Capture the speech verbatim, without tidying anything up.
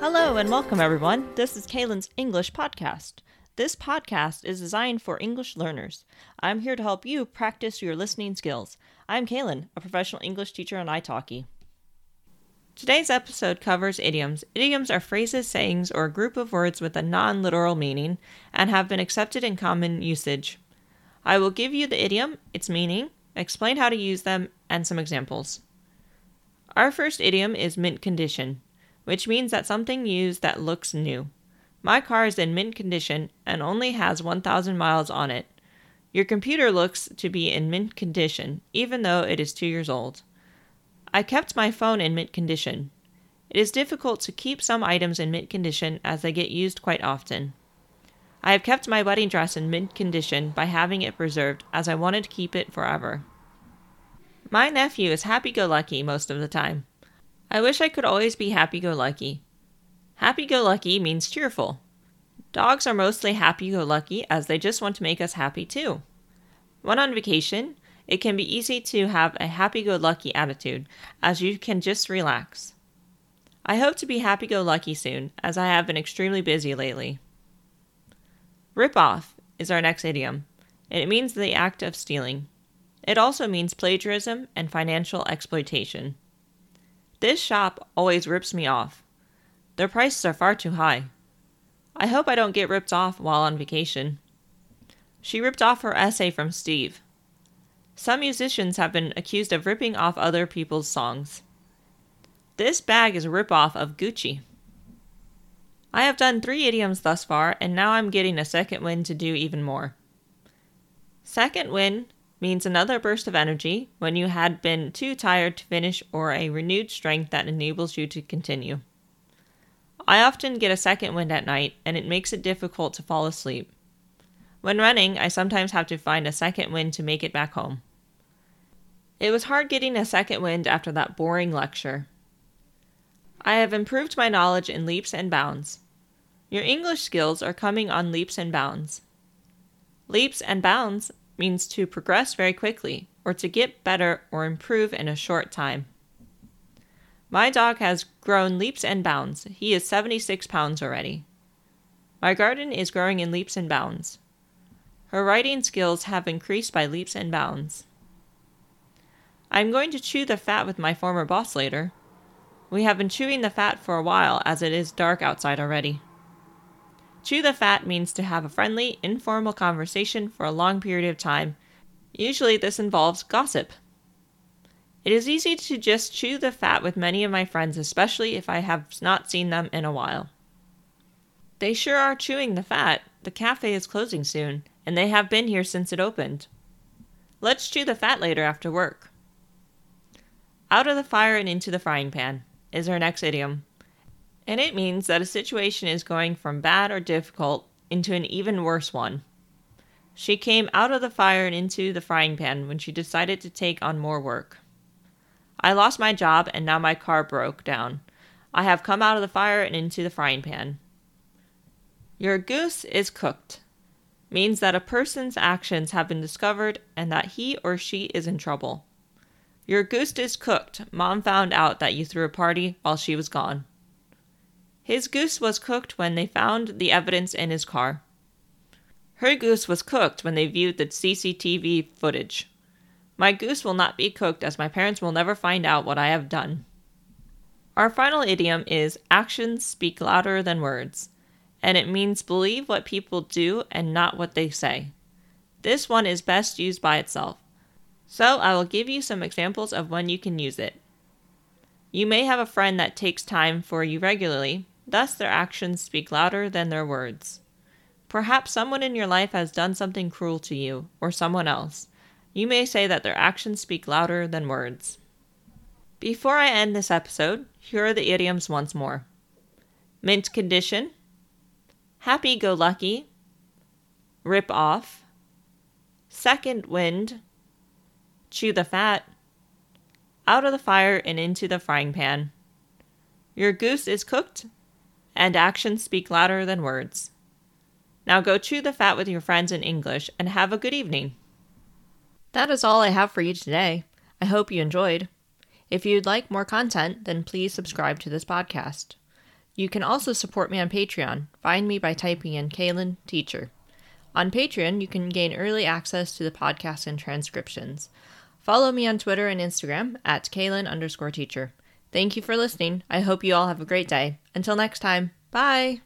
Hello and welcome, everyone. This is Kaylin's English podcast. This podcast is designed for English learners. I'm here to help you practice your listening skills. I'm Kaylin, a professional English teacher on italki. Today's episode covers idioms. Idioms are phrases, sayings, or a group of words with a non-literal meaning and have been accepted in common usage. I will give you the idiom, its meaning, explain how to use them, and some examples. Our first idiom is mint condition, which means that something used that looks new. My car is in mint condition and only has one thousand miles on it. Your computer looks to be in mint condition, even though it is two years old. I kept my phone in mint condition. It is difficult to keep some items in mint condition as they get used quite often. I have kept my wedding dress in mint condition by having it preserved, as I wanted to keep it forever. My nephew is happy-go-lucky most of the time. I wish I could always be happy-go-lucky. Happy-go-lucky means cheerful. Dogs are mostly happy-go-lucky as they just want to make us happy too. When on vacation, it can be easy to have a happy-go-lucky attitude as you can just relax. I hope to be happy-go-lucky soon as I have been extremely busy lately. Rip off is our next idiom, and it means the act of stealing. It also means plagiarism and financial exploitation. This shop always rips me off. Their prices are far too high. I hope I don't get ripped off while on vacation. She ripped off her essay from Steve. Some musicians have been accused of ripping off other people's songs. This bag is a ripoff of Gucci. I have done three idioms thus far, and now I'm getting a second wind to do even more. Second wind means another burst of energy when you had been too tired to finish, or a renewed strength that enables you to continue. I often get a second wind at night, and it makes it difficult to fall asleep. When running, I sometimes have to find a second wind to make it back home. It was hard getting a second wind after that boring lecture. I have improved my knowledge in leaps and bounds. Your English skills are coming on leaps and bounds. Leaps and bounds means to progress very quickly, or to get better or improve in a short time. My dog has grown leaps and bounds. He is seventy-six pounds already. My garden is growing in leaps and bounds. Her writing skills have increased by leaps and bounds. I'm going to chew the fat with my former boss later. We have been chewing the fat for a while as it is dark outside already. Chew the fat means to have a friendly, informal conversation for a long period of time. Usually this involves gossip. It is easy to just chew the fat with many of my friends, especially if I have not seen them in a while. They sure are chewing the fat. The cafe is closing soon, and they have been here since it opened. Let's chew the fat later after work. Out of the fire and into the frying pan is our next idiom, and it means that a situation is going from bad or difficult into an even worse one. She came out of the fire and into the frying pan when she decided to take on more work. I lost my job and now my car broke down. I have come out of the fire and into the frying pan. Your goose is cooked means that a person's actions have been discovered and that he or she is in trouble. Your goose is cooked. Mom found out that you threw a party while she was gone. His goose was cooked when they found the evidence in his car. Her goose was cooked when they viewed the C C T V footage. My goose will not be cooked as my parents will never find out what I have done. Our final idiom is actions speak louder than words, and it means believe what people do and not what they say. This one is best used by itself, so I will give you some examples of when you can use it. You may have a friend that takes time for you regularly, thus their actions speak louder than their words. Perhaps someone in your life has done something cruel to you or someone else. You may say that their actions speak louder than words. Before I end this episode, here are the idioms once more. Mint condition, happy-go-lucky, rip off, second wind, chew the fat, out of the fire and into the frying pan, your goose is cooked, and actions speak louder than words. Now go chew the fat with your friends in English and have a good evening. That is all I have for you today. I hope you enjoyed. If you'd like more content, then please subscribe to this podcast. You can also support me on Patreon. Find me by typing in Kaylin Teacher. On Patreon, you can gain early access to the podcast and transcriptions. Follow me on Twitter and Instagram at Kaylin underscore teacher. Thank you for listening. I hope you all have a great day. Until next time, bye!